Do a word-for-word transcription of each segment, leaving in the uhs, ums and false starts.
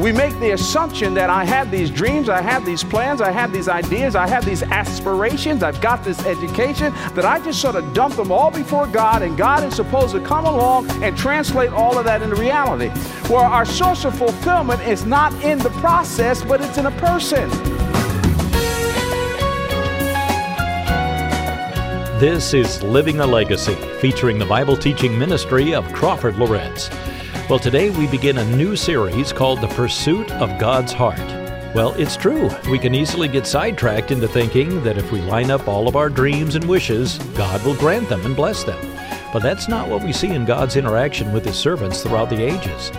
We make the assumption that I have these dreams, I have these plans, I have these ideas, I have these aspirations, I've got this education, that I just sort of dump them all before God, and God is supposed to come along and translate all of that into reality. Well, our source of fulfillment is not in the process, but it's in a person. This is Living a Legacy, featuring the Bible teaching ministry of Crawford Loritz. Well, today we begin a new series called The Pursuit of God's Heart. Well, it's true. We can easily get sidetracked into thinking that if we line up all of our dreams and wishes, God will grant them and bless them. But that's not what we see in God's interaction with His servants throughout the ages.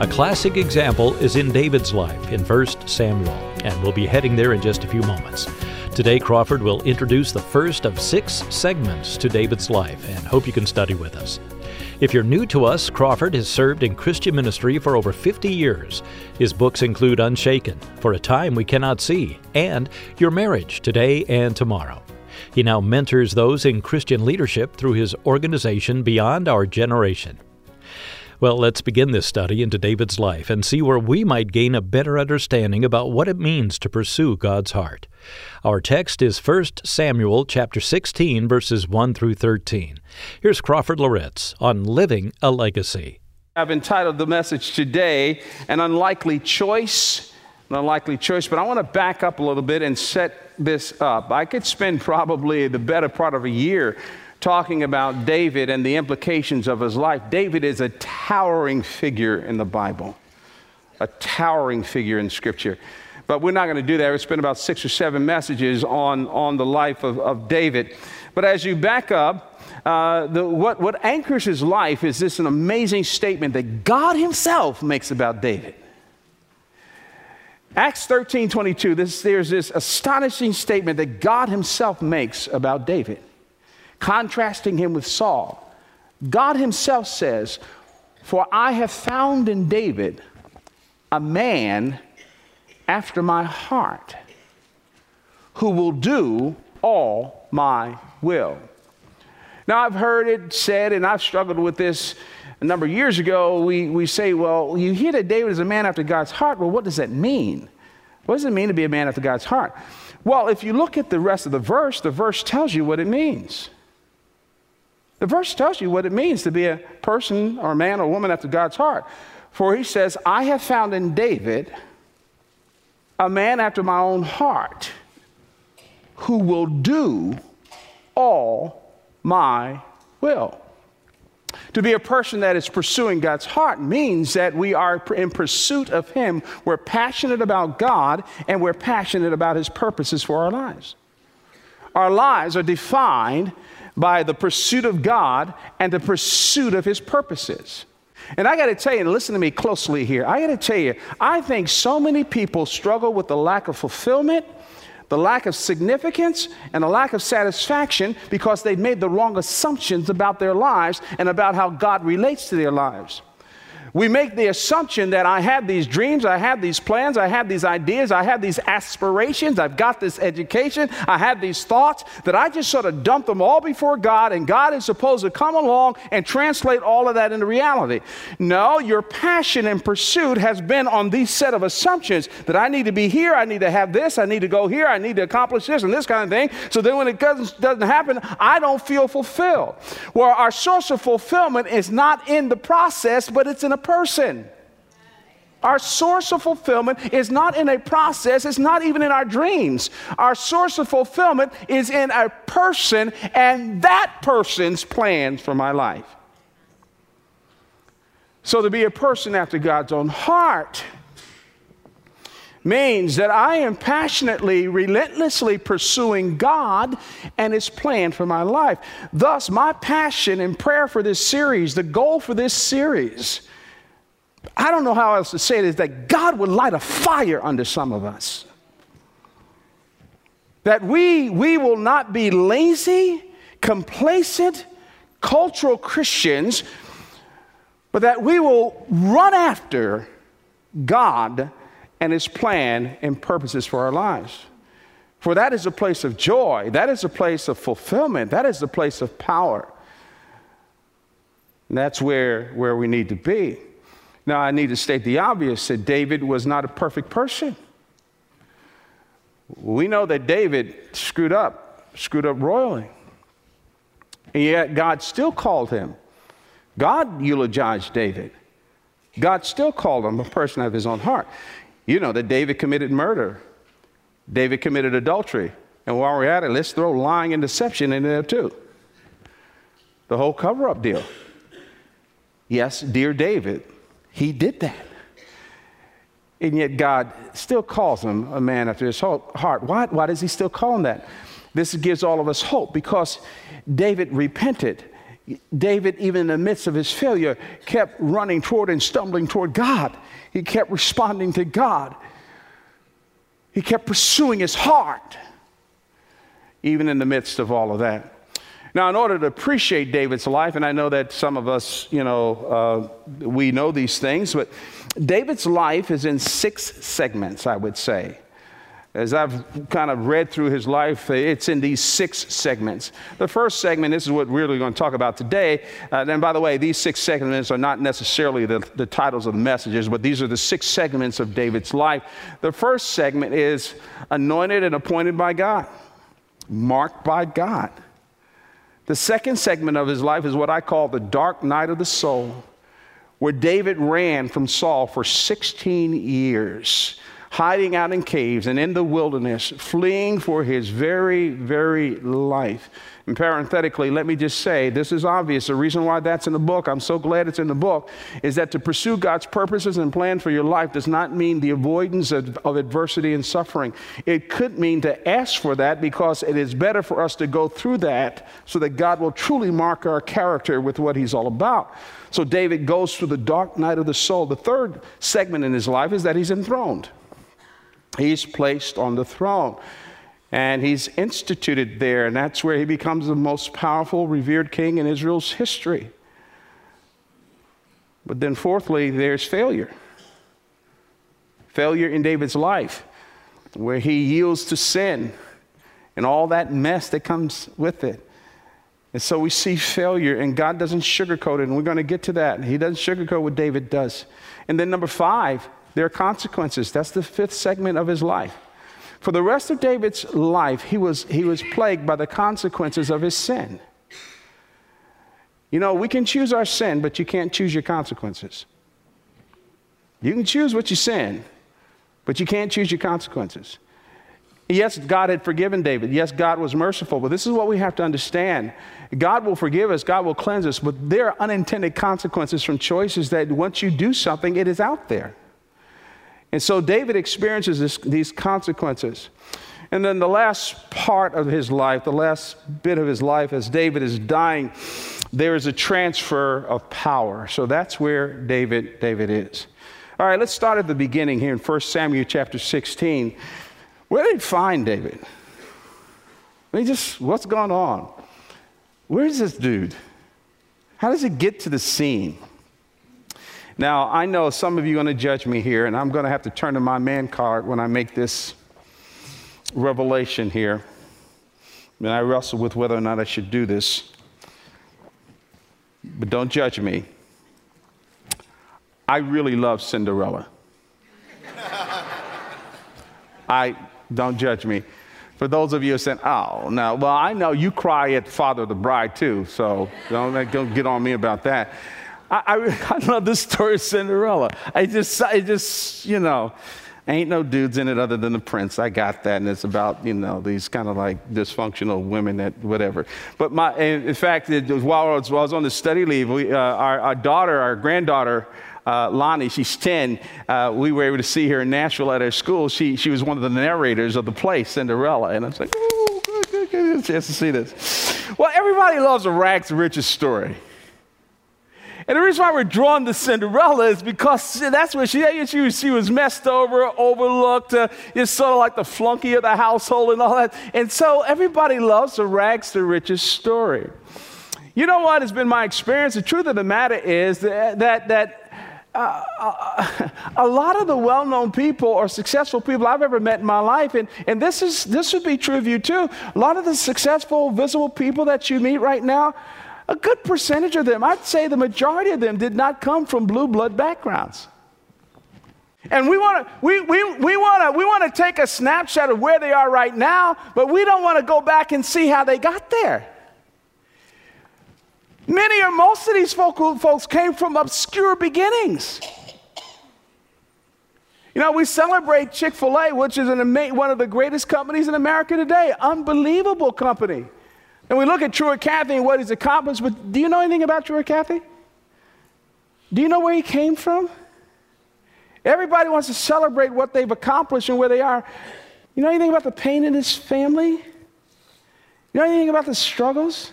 A classic example is in David's life in First Samuel, and we'll be heading there in just a few moments. Today, Crawford will introduce the first of six segments to David's life, and hope you can study with us. If you're new to us, Crawford has served in Christian ministry for over fifty years. His books include Unshaken, For a Time We Cannot See, and Your Marriage, Today and Tomorrow. He now mentors those in Christian leadership through his organization Beyond Our Generation. Well, let's begin this study into David's life and see where we might gain a better understanding about what it means to pursue God's heart. Our text is First Samuel chapter sixteen, verses one through thirteen. Here's Crawford Loritz on Living a Legacy. I've entitled the message today, An Unlikely Choice, an Unlikely Choice, but I want to back up a little bit and set this up. I could spend probably the better part of a year talking about David and the implications of his life. David is a towering figure in the Bible, a towering figure in Scripture. But we're not going to do that. We've spent about six or seven messages on, on the life of, of David. But as you back up, uh, the, what, what anchors his life is this an amazing statement that God Himself makes about David. Acts thirteen twenty-two, this, there's this astonishing statement that God Himself makes about David, contrasting him with Saul. God Himself says, "For I have found in David a man after my heart, who will do all my will." Now, I've heard it said, and I've struggled with this a number of years ago, we, we say, well, you hear that David is a man after God's heart. Well, what does that mean? What does it mean to be a man after God's heart? Well, if you look at the rest of the verse, the verse tells you what it means. The verse tells you what it means to be a person or a man or woman after God's heart. For He says, I have found in David a man after my own heart who will do all my will. To be a person that is pursuing God's heart means that we are in pursuit of Him. We're passionate about God, and we're passionate about His purposes for our lives. Our lives are defined by the pursuit of God and the pursuit of His purposes. And I got to tell you, and listen to me closely here, I got to tell you, I think so many people struggle with the lack of fulfillment, the lack of significance, and the lack of satisfaction because they've made the wrong assumptions about their lives and about how God relates to their lives. We make the assumption that I have these dreams, I have these plans, I have these ideas, I have these aspirations, I've got this education, I have these thoughts, that I just sort of dump them all before God, and God is supposed to come along and translate all of that into reality. No, your passion and pursuit has been on these set of assumptions that I need to be here, I need to have this, I need to go here, I need to accomplish this and this kind of thing. So then when it doesn't, doesn't happen, I don't feel fulfilled. Well, our source of fulfillment is not in the process, but it's in a person. Our source of fulfillment is not in a process. It's not even in our dreams. Our source of fulfillment is in a person and that person's plans for my life. So to be a person after God's own heart means that I am passionately, relentlessly pursuing God and His plan for my life. Thus, my passion and prayer for this series, the goal for this series, I don't know how else to say it, is that God would light a fire under some of us. That we, we will not be lazy, complacent, cultural Christians, but that we will run after God and His plan and purposes for our lives. For that is a place of joy. That is a place of fulfillment. That is a place of power. And that's where, where we need to be. Now, I need to state the obvious, that David was not a perfect person. We know that David screwed up, screwed up royally. And yet God still called him. God eulogized David. God still called him a person of his own heart. You know that David committed murder. David committed adultery. And while we're at it, let's throw lying and deception in there too. The whole cover-up deal. Yes, dear David, he did that. And yet God still calls him a man after his heart. Why, why does he still call him that? This gives all of us hope because David repented. David, even in the midst of his failure, kept running toward and stumbling toward God. He kept responding to God. He kept pursuing his heart, even in the midst of all of that. Now, in order to appreciate David's life, and I know that some of us, you know, uh, we know these things, but David's life is in six segments, I would say. As I've kind of read through his life, it's in these six segments. The first segment, this is what we're really going to talk about today. Uh, and by the way, these six segments are not necessarily the, the titles of the messages, but these are the six segments of David's life. The first segment is anointed and appointed by God, marked by God. The second segment of his life is what I call the dark night of the soul, where David ran from Saul for sixteen years. Hiding out in caves and in the wilderness, fleeing for his very, very life. And parenthetically, let me just say, this is obvious. The reason why that's in the book, I'm so glad it's in the book, is that to pursue God's purposes and plan for your life does not mean the avoidance of, of adversity and suffering. It could mean to ask for that because it is better for us to go through that so that God will truly mark our character with what he's all about. So David goes through the dark night of the soul. The third segment in his life is that he's enthroned. He's placed on the throne, and he's instituted there, and that's where he becomes the most powerful, revered king in Israel's history. But then fourthly, there's failure. Failure in David's life, where he yields to sin and all that mess that comes with it. And so we see failure, and God doesn't sugarcoat it, and we're going to get to that. He doesn't sugarcoat what David does. And then number five, there are consequences. That's the fifth segment of his life. For the rest of David's life, he was, he was plagued by the consequences of his sin. You know, we can choose our sin, but you can't choose your consequences. You can choose what you sin, but you can't choose your consequences. Yes, God had forgiven David. Yes, God was merciful. But this is what we have to understand. God will forgive us. God will cleanse us. But there are unintended consequences from choices that once you do something, it is out there. And so David experiences this, these consequences. And then the last part of his life, the last bit of his life, as David is dying, there is a transfer of power. So that's where David, David is. All right, let's start at the beginning here in First Samuel chapter sixteen. Where did he find David? I mean, just what's going on? Where is this dude? How does he get to the scene? Now, I know some of you are going to judge me here, and I'm going to have to turn to my man card when I make this revelation here. And I wrestle with whether or not I should do this. But don't judge me. I really love Cinderella. I don't judge me. For those of you who are saying, oh, no, well, I know you cry at the father of the bride, too, so don't, don't get on me about that. I, I love the story of Cinderella. I just, I just, you know, ain't no dudes in it other than the prince. I got that. And it's about, you know, these kind of like dysfunctional women that whatever. But my, in fact, it was while I was, while I was on the study leave, we, uh, our, our daughter, our granddaughter, Uh, Lonnie, she's ten. Uh, we were able to see her in Nashville at her school. She she was one of the narrators of the play Cinderella, and I was like, "Ooh, good, good, good, chance to see this." Well, everybody loves a rags to riches story, and the reason why we're drawn to Cinderella is because that's where she she was, she was messed over, overlooked, uh, just sort of like the flunky of the household and all that. And so everybody loves a rags to riches story. You know what has been my experience? The truth of the matter is that that that. Uh, uh, a lot of the well-known people or successful people I've ever met in my life, and, and this is this would be true of you too, a lot of the successful, visible people that you meet right now, a good percentage of them, I'd say the majority of them, did not come from blue blood backgrounds. And we want to we we we want to we want to take a snapshot of where they are right now, but we don't want to go back and see how they got there. Many or most of these folk, folks came from obscure beginnings. You know, we celebrate Chick-fil-A, which is an ama- one of the greatest companies in America today. Unbelievable company. And we look at Truett Cathy and what he's accomplished, but do you know anything about Truett Cathy? Do you know where he came from? Everybody wants to celebrate what they've accomplished and where they are. You know anything about the pain in his family? You know anything about the struggles?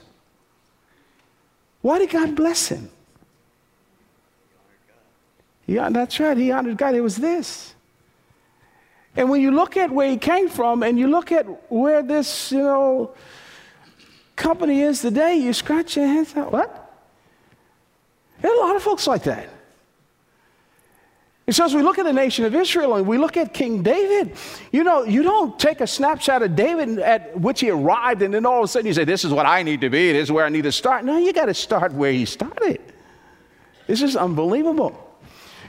Why did God bless him? He honored God. That's right. He honored God. It was this. And when you look at where he came from and you look at where this, you know, company is today, you scratch your heads out. What? There are a lot of folks like that. And so as we look at the nation of Israel and we look at King David, you know, you don't take a snapshot of David at which he arrived and then all of a sudden you say, this is what I need to be, this is where I need to start. No, you got to start where he started. This is unbelievable.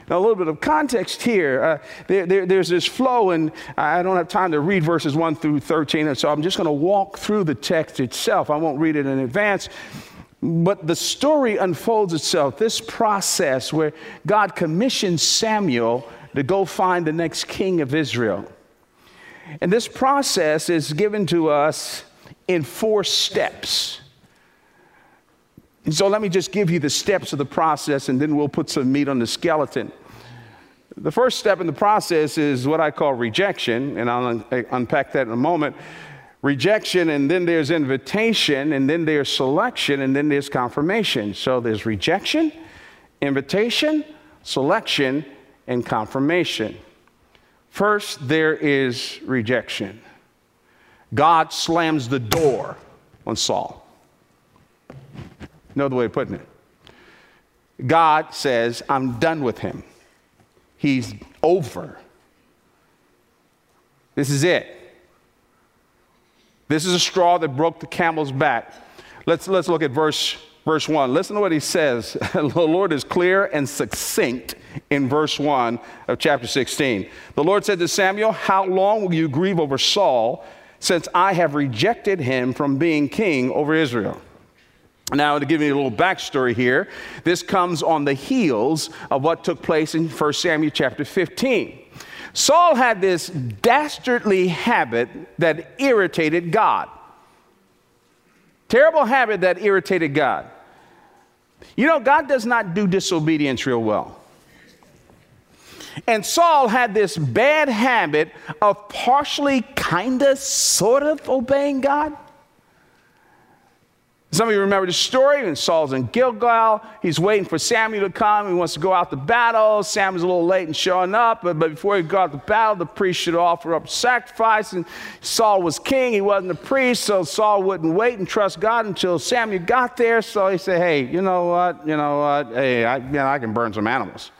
Now, a little bit of context here. Uh, there, there, there's this flow, and I don't have time to read verses one through thirteen, and so I'm just going to walk through the text itself. I won't read it in advance. But the story unfolds itself, this process where God commissions Samuel to go find the next king of Israel. And this process is given to us in four steps. And so let me just give you the steps of the process, and then we'll put some meat on the skeleton. The first step in the process is what I call rejection, and I'll un- unpack that in a moment. Rejection, and then there's invitation, and then there's selection, and then there's confirmation. So there's rejection, invitation, selection, and confirmation. First, there is rejection. God slams the door on Saul. Another way of putting it. God says, I'm done with him. He's over. This is it. This is a straw that broke the camel's back. Let's, let's look at verse, verse one. Listen to what he says. The Lord is clear and succinct in verse one of chapter sixteen. The Lord said to Samuel, how long will you grieve over Saul, since I have rejected him from being king over Israel? Now, to give you a little backstory here, this comes on the heels of what took place in First Samuel chapter fifteen. Saul had this dastardly habit that irritated God. Terrible habit that irritated God. You know, God does not do disobedience real well. And Saul had this bad habit of partially, kind of, sort of obeying God. Some of you remember the story when Saul's in Gilgal. He's waiting for Samuel to come. He wants to go out to battle. Samuel's a little late in showing up, but, but before he got to battle, the priest should offer up sacrifice. And Saul was king. He wasn't a priest, so Saul wouldn't wait and trust God until Samuel got there. So he said, hey, you know what? You know what? Hey, I, you know, I can burn some animals.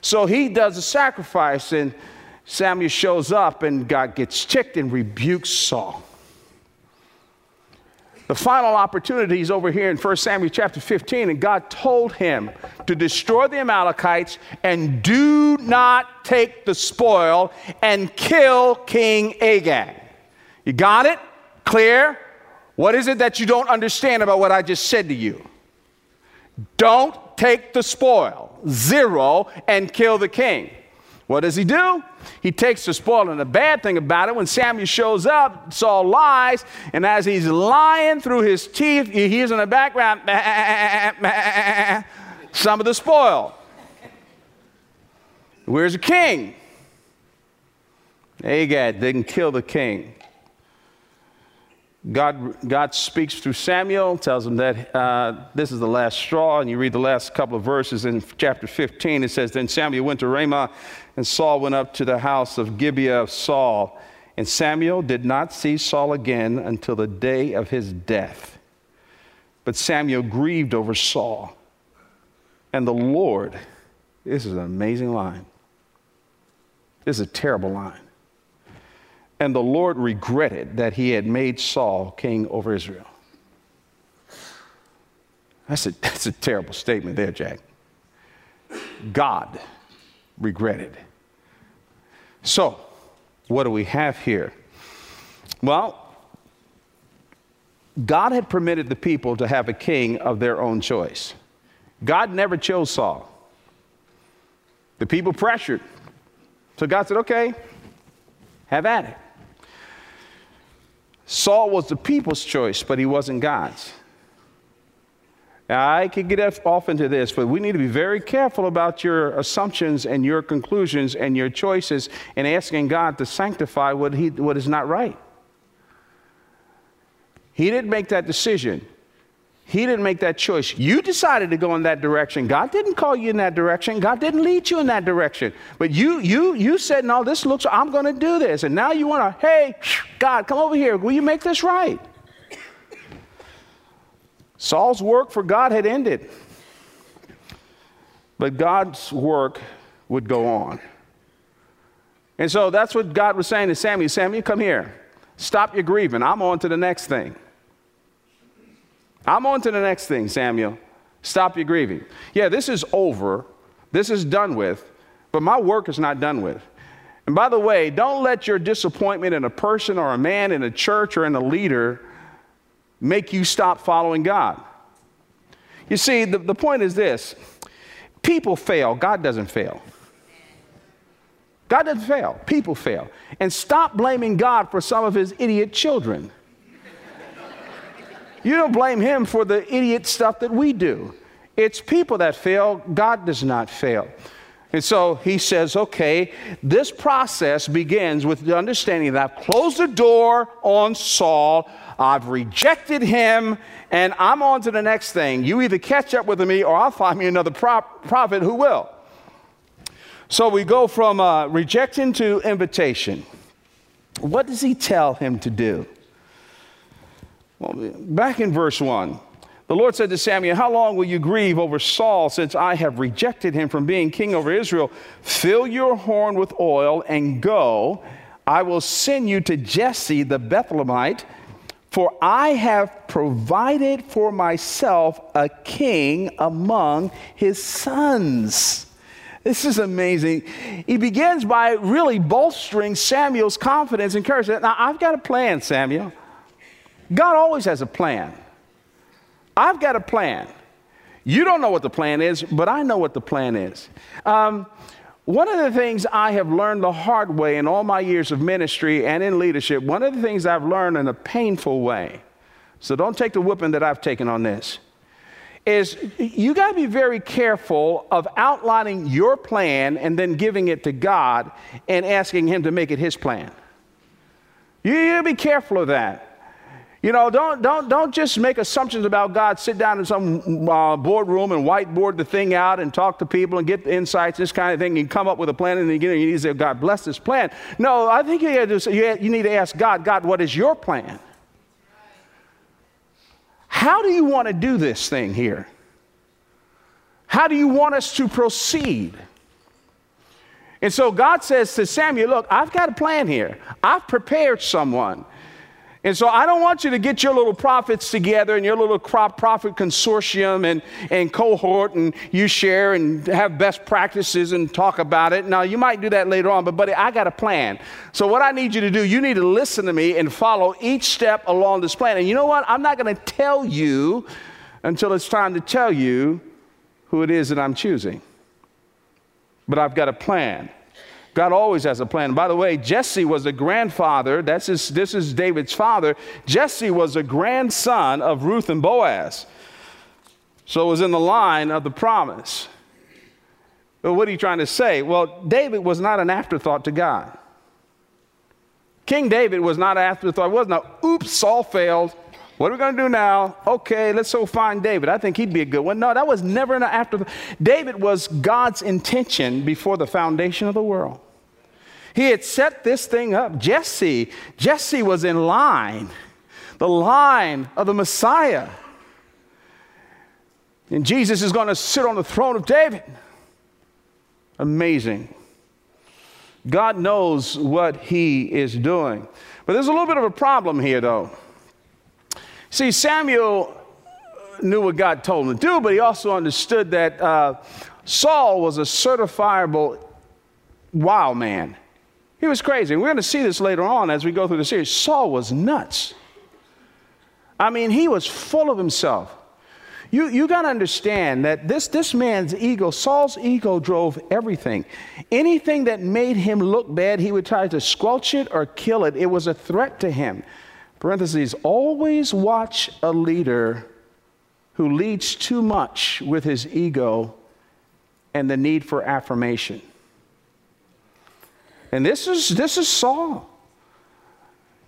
So he does a sacrifice, and Samuel shows up, and God gets ticked and rebukes Saul. The final opportunity is over here in First Samuel chapter fifteen, and God told him to destroy the Amalekites and do not take the spoil and kill King Agag. You got it? Clear? What is it that you don't understand about what I just said to you? Don't take the spoil, zero, and kill the king. What does he do? He takes the spoil, and the bad thing about it, when Samuel shows up, Saul lies, and as he's lying through his teeth, he hears in the background, bah, bah, some of the spoil. Where's the king? Agag didn't kill the king. God, God speaks through Samuel, tells him that uh, this is the last straw, and you read the last couple of verses in chapter fifteen. It says, then Samuel went to Ramah, and Saul went up to the house of Gibeah of Saul. And Samuel did not see Saul again until the day of his death. But Samuel grieved over Saul. And the Lord, this is an amazing line. This is a terrible line. And the Lord regretted that he had made Saul king over Israel. That's a, that's a terrible statement there, Jack. God regretted. So, what do we have here? Well, God had permitted the people to have a king of their own choice. God never chose Saul. The people pressured. So God said, okay, have at it. Saul was the people's choice, but he wasn't God's. Now, I could get off into this, but we need to be very careful about your assumptions and your conclusions and your choices and asking God to sanctify what, he, what is not right. He didn't make that decision. He didn't make that choice. You decided to go in that direction. God didn't call you in that direction. God didn't lead you in that direction. But you, you, you said, no, this looks, I'm going to do this. And now you want to, hey, God, come over here. Will you make this right? Saul's work for God had ended. But God's work would go on. And so that's what God was saying to Samuel. Samuel, come here. Stop your grieving. I'm on to the next thing. I'm on to the next thing, Samuel. Stop your grieving. Yeah, this is over. This is done with. But my work is not done with. And by the way, don't let your disappointment in a person or a man in a church or in a leader make you stop following God. You see, the, the point is this. People fail. God doesn't fail. God doesn't fail. People fail. And stop blaming God for some of his idiot children. You don't blame him for the idiot stuff that we do. It's people that fail. God does not fail. And so he says, okay, this process begins with the understanding that I've closed the door on Saul, I've rejected him, and I'm on to the next thing. You either catch up with me or I'll find me another prop- prophet who will. So we go from uh, rejection to invitation. What does he tell him to do? Well, back in verse one, the Lord said to Samuel, how long will you grieve over Saul since I have rejected him from being king over Israel? Fill your horn with oil and go. I will send you to Jesse the Bethlehemite, for I have provided for myself a king among his sons. This is amazing. He begins by really bolstering Samuel's confidence and courage. Now, I've got a plan, Samuel. God always has a plan. I've got a plan. You don't know what the plan is, but I know what the plan is. Um, one of the things I have learned the hard way in all my years of ministry and in leadership, one of the things I've learned in a painful way, so don't take the whooping that I've taken on this, is you got to be very careful of outlining your plan and then giving it to God and asking him to make it his plan. You, you be careful of that. You know, don't, don't, don't just make assumptions about God. Sit down in some uh, boardroom and whiteboard the thing out and talk to people and get the insights, this kind of thing, and come up with a plan in the beginning. You need to say, God bless this plan. No, I think you, gotta do, you need to ask God, God, what is your plan? How do you want to do this thing here? How do you want us to proceed? And so God says to Samuel, look, I've got a plan here. I've prepared someone. And so I don't want you to get your little prophets together and your little crop prophet consortium and, and cohort, and you share and have best practices and talk about it. Now, you might do that later on, but buddy, I got a plan. So what I need you to do, you need to listen to me and follow each step along this plan. And you know what? I'm not going to tell you until it's time to tell you who it is that I'm choosing. But I've got a plan. God always has a plan. By the way, Jesse was a grandfather. That's his, this is David's father. Jesse was a grandson of Ruth and Boaz. So it was in the line of the promise. But what are you trying to say? Well, David was not an afterthought to God. King David was not an afterthought. It wasn't a, oops, Saul failed. What are we going to do now? Okay, let's go find David. I think he'd be a good one. No, that was never an afterthought. David was God's intention before the foundation of the world. He had set this thing up. Jesse, Jesse was in line, the line of the Messiah. And Jesus is going to sit on the throne of David. Amazing. God knows what he is doing. But there's a little bit of a problem here, though. See, Samuel knew what God told him to do, but he also understood that uh, Saul was a certifiable wild man. He was crazy. And we're going to see this later on as we go through the series. Saul was nuts. I mean, he was full of himself. You, you got to understand that this, this man's ego, Saul's ego, drove everything. Anything that made him look bad, he would try to squelch it or kill it. It was a threat to him. Parentheses, always watch a leader who leads too much with his ego and the need for affirmation. And this is this is Saul.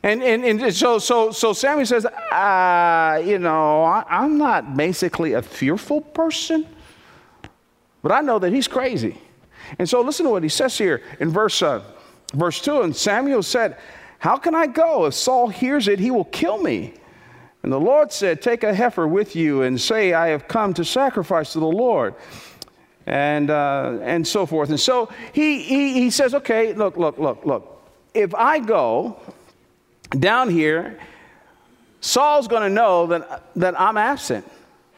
And and, and so so so Samuel says, uh, you know, I, I'm not basically a fearful person, but I know that he's crazy. And so listen to what he says here in verse uh, verse two. And Samuel said, "How can I go? If Saul hears it, he will kill me." And the Lord said, "Take a heifer with you and say, I have come to sacrifice to the Lord." And uh, and so forth. And so he, he he says, okay, look, look, look, look. If I go down here, Saul's going to know that, that I'm absent.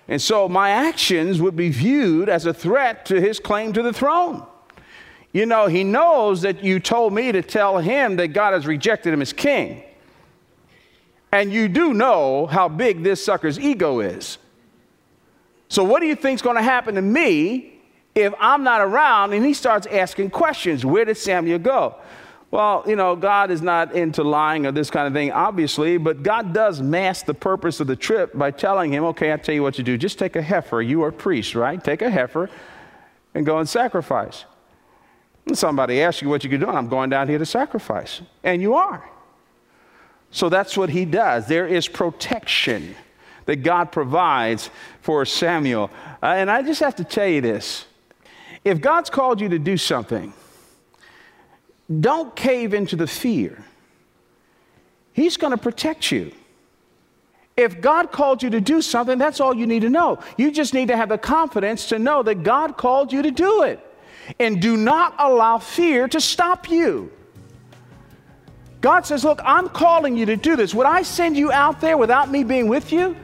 And so my actions would be viewed as a threat to his claim to the throne. You know, he knows that you told me to tell him that God has rejected him as king. And you do know how big this sucker's ego is. So what do you think's going to happen to me if I'm not around? And he starts asking questions. Where did Samuel go? Well, you know, God is not into lying or this kind of thing, obviously, but God does mask the purpose of the trip by telling him, okay, I'll tell you what you do. Just take a heifer. You are a priest, right? Take a heifer and go and sacrifice. And somebody asks you what you could do, and I'm going down here to sacrifice. And you are. So that's what he does. There is protection that God provides for Samuel. Uh, and I just have to tell you this. If God's called you to do something, don't cave into the fear. He's going to protect you. If God called you to do something, that's all you need to know. You just need to have the confidence to know that God called you to do it. And do not allow fear to stop you. God says, look, I'm calling you to do this. Would I send you out there without me being with you?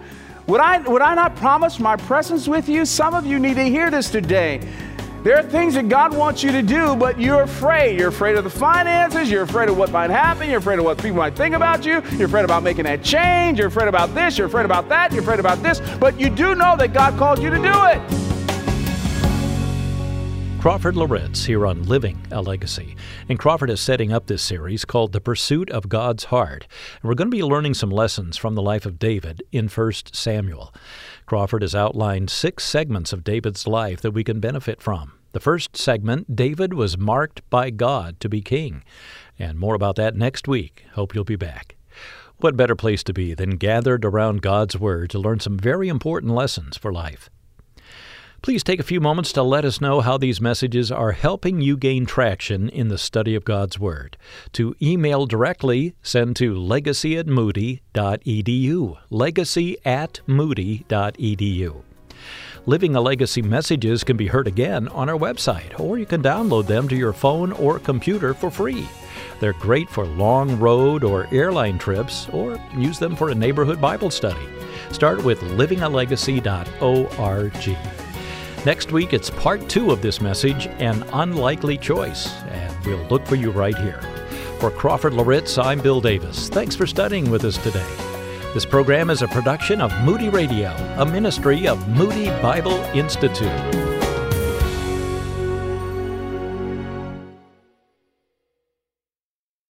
Would I, would I not promise my presence with you? Some of you need to hear this today. There are things that God wants you to do, but you're afraid. You're afraid of the finances. You're afraid of what might happen. You're afraid of what people might think about you. You're afraid about making that change. You're afraid about this. You're afraid about that. You're afraid about this. But you do know that God called you to do it. Crawford Loritz here on Living a Legacy. And Crawford is setting up this series called The Pursuit of God's Heart. And we're going to be learning some lessons from the life of David in First Samuel. Crawford has outlined six segments of David's life that we can benefit from. The first segment, David was marked by God to be king. And more about that next week. Hope you'll be back. What better place to be than gathered around God's Word to learn some very important lessons for life. Please take a few moments to let us know how these messages are helping you gain traction in the study of God's Word. To email directly, send to legacy at moody dot e d u, legacy at moody dot e d u. Living a Legacy messages can be heard again on our website, or you can download them to your phone or computer for free. They're great for long road or airline trips, or use them for a neighborhood Bible study. Start with living a legacy dot org. Next week, it's part two of this message, An Unlikely Choice, and we'll look for you right here. For Crawford Loritz, I'm Bill Davis. Thanks for studying with us today. This program is a production of Moody Radio, a ministry of Moody Bible Institute.